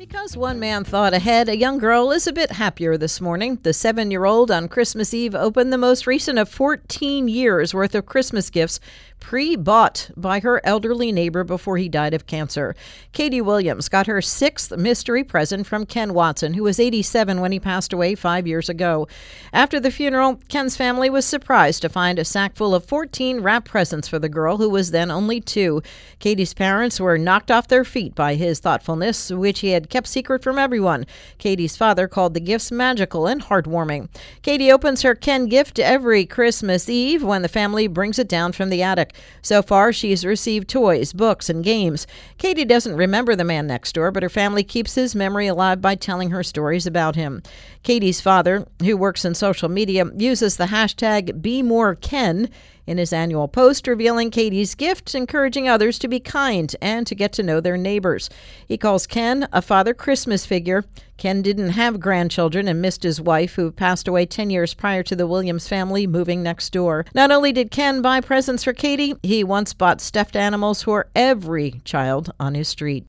Because one man thought ahead, a young girl is a bit happier this morning. The 7-year-old on Christmas Eve opened the most recent of 14 years' worth of Christmas gifts pre-bought by her elderly neighbor before he died of cancer. Katie Williams got her 6th mystery present from Ken Watson, who was 87 when he passed away 5 years ago. After the funeral, Ken's family was surprised to find a sack full of 14 wrapped presents for the girl, who was then only 2. Katie's parents were knocked off their feet by his thoughtfulness, which he had kept secret from everyone. Katie's father called the gifts magical and heartwarming. Katie opens her Ken gift every Christmas Eve when the family brings it down from the attic. So far, she's received toys, books, and games. Katie doesn't remember the man next door, but her family keeps his memory alive by telling her stories about him. Katie's father, who works in social media, uses the hashtag #BeMoreKen in his annual post, revealing Katie's gift, encouraging others to be kind and to get to know their neighbors. He calls Ken a Father Christmas figure. Ken didn't have grandchildren and missed his wife, who passed away 10 years prior to the Williams family moving next door. Not only did Ken buy presents for Katie, he once bought stuffed animals for every child on his street.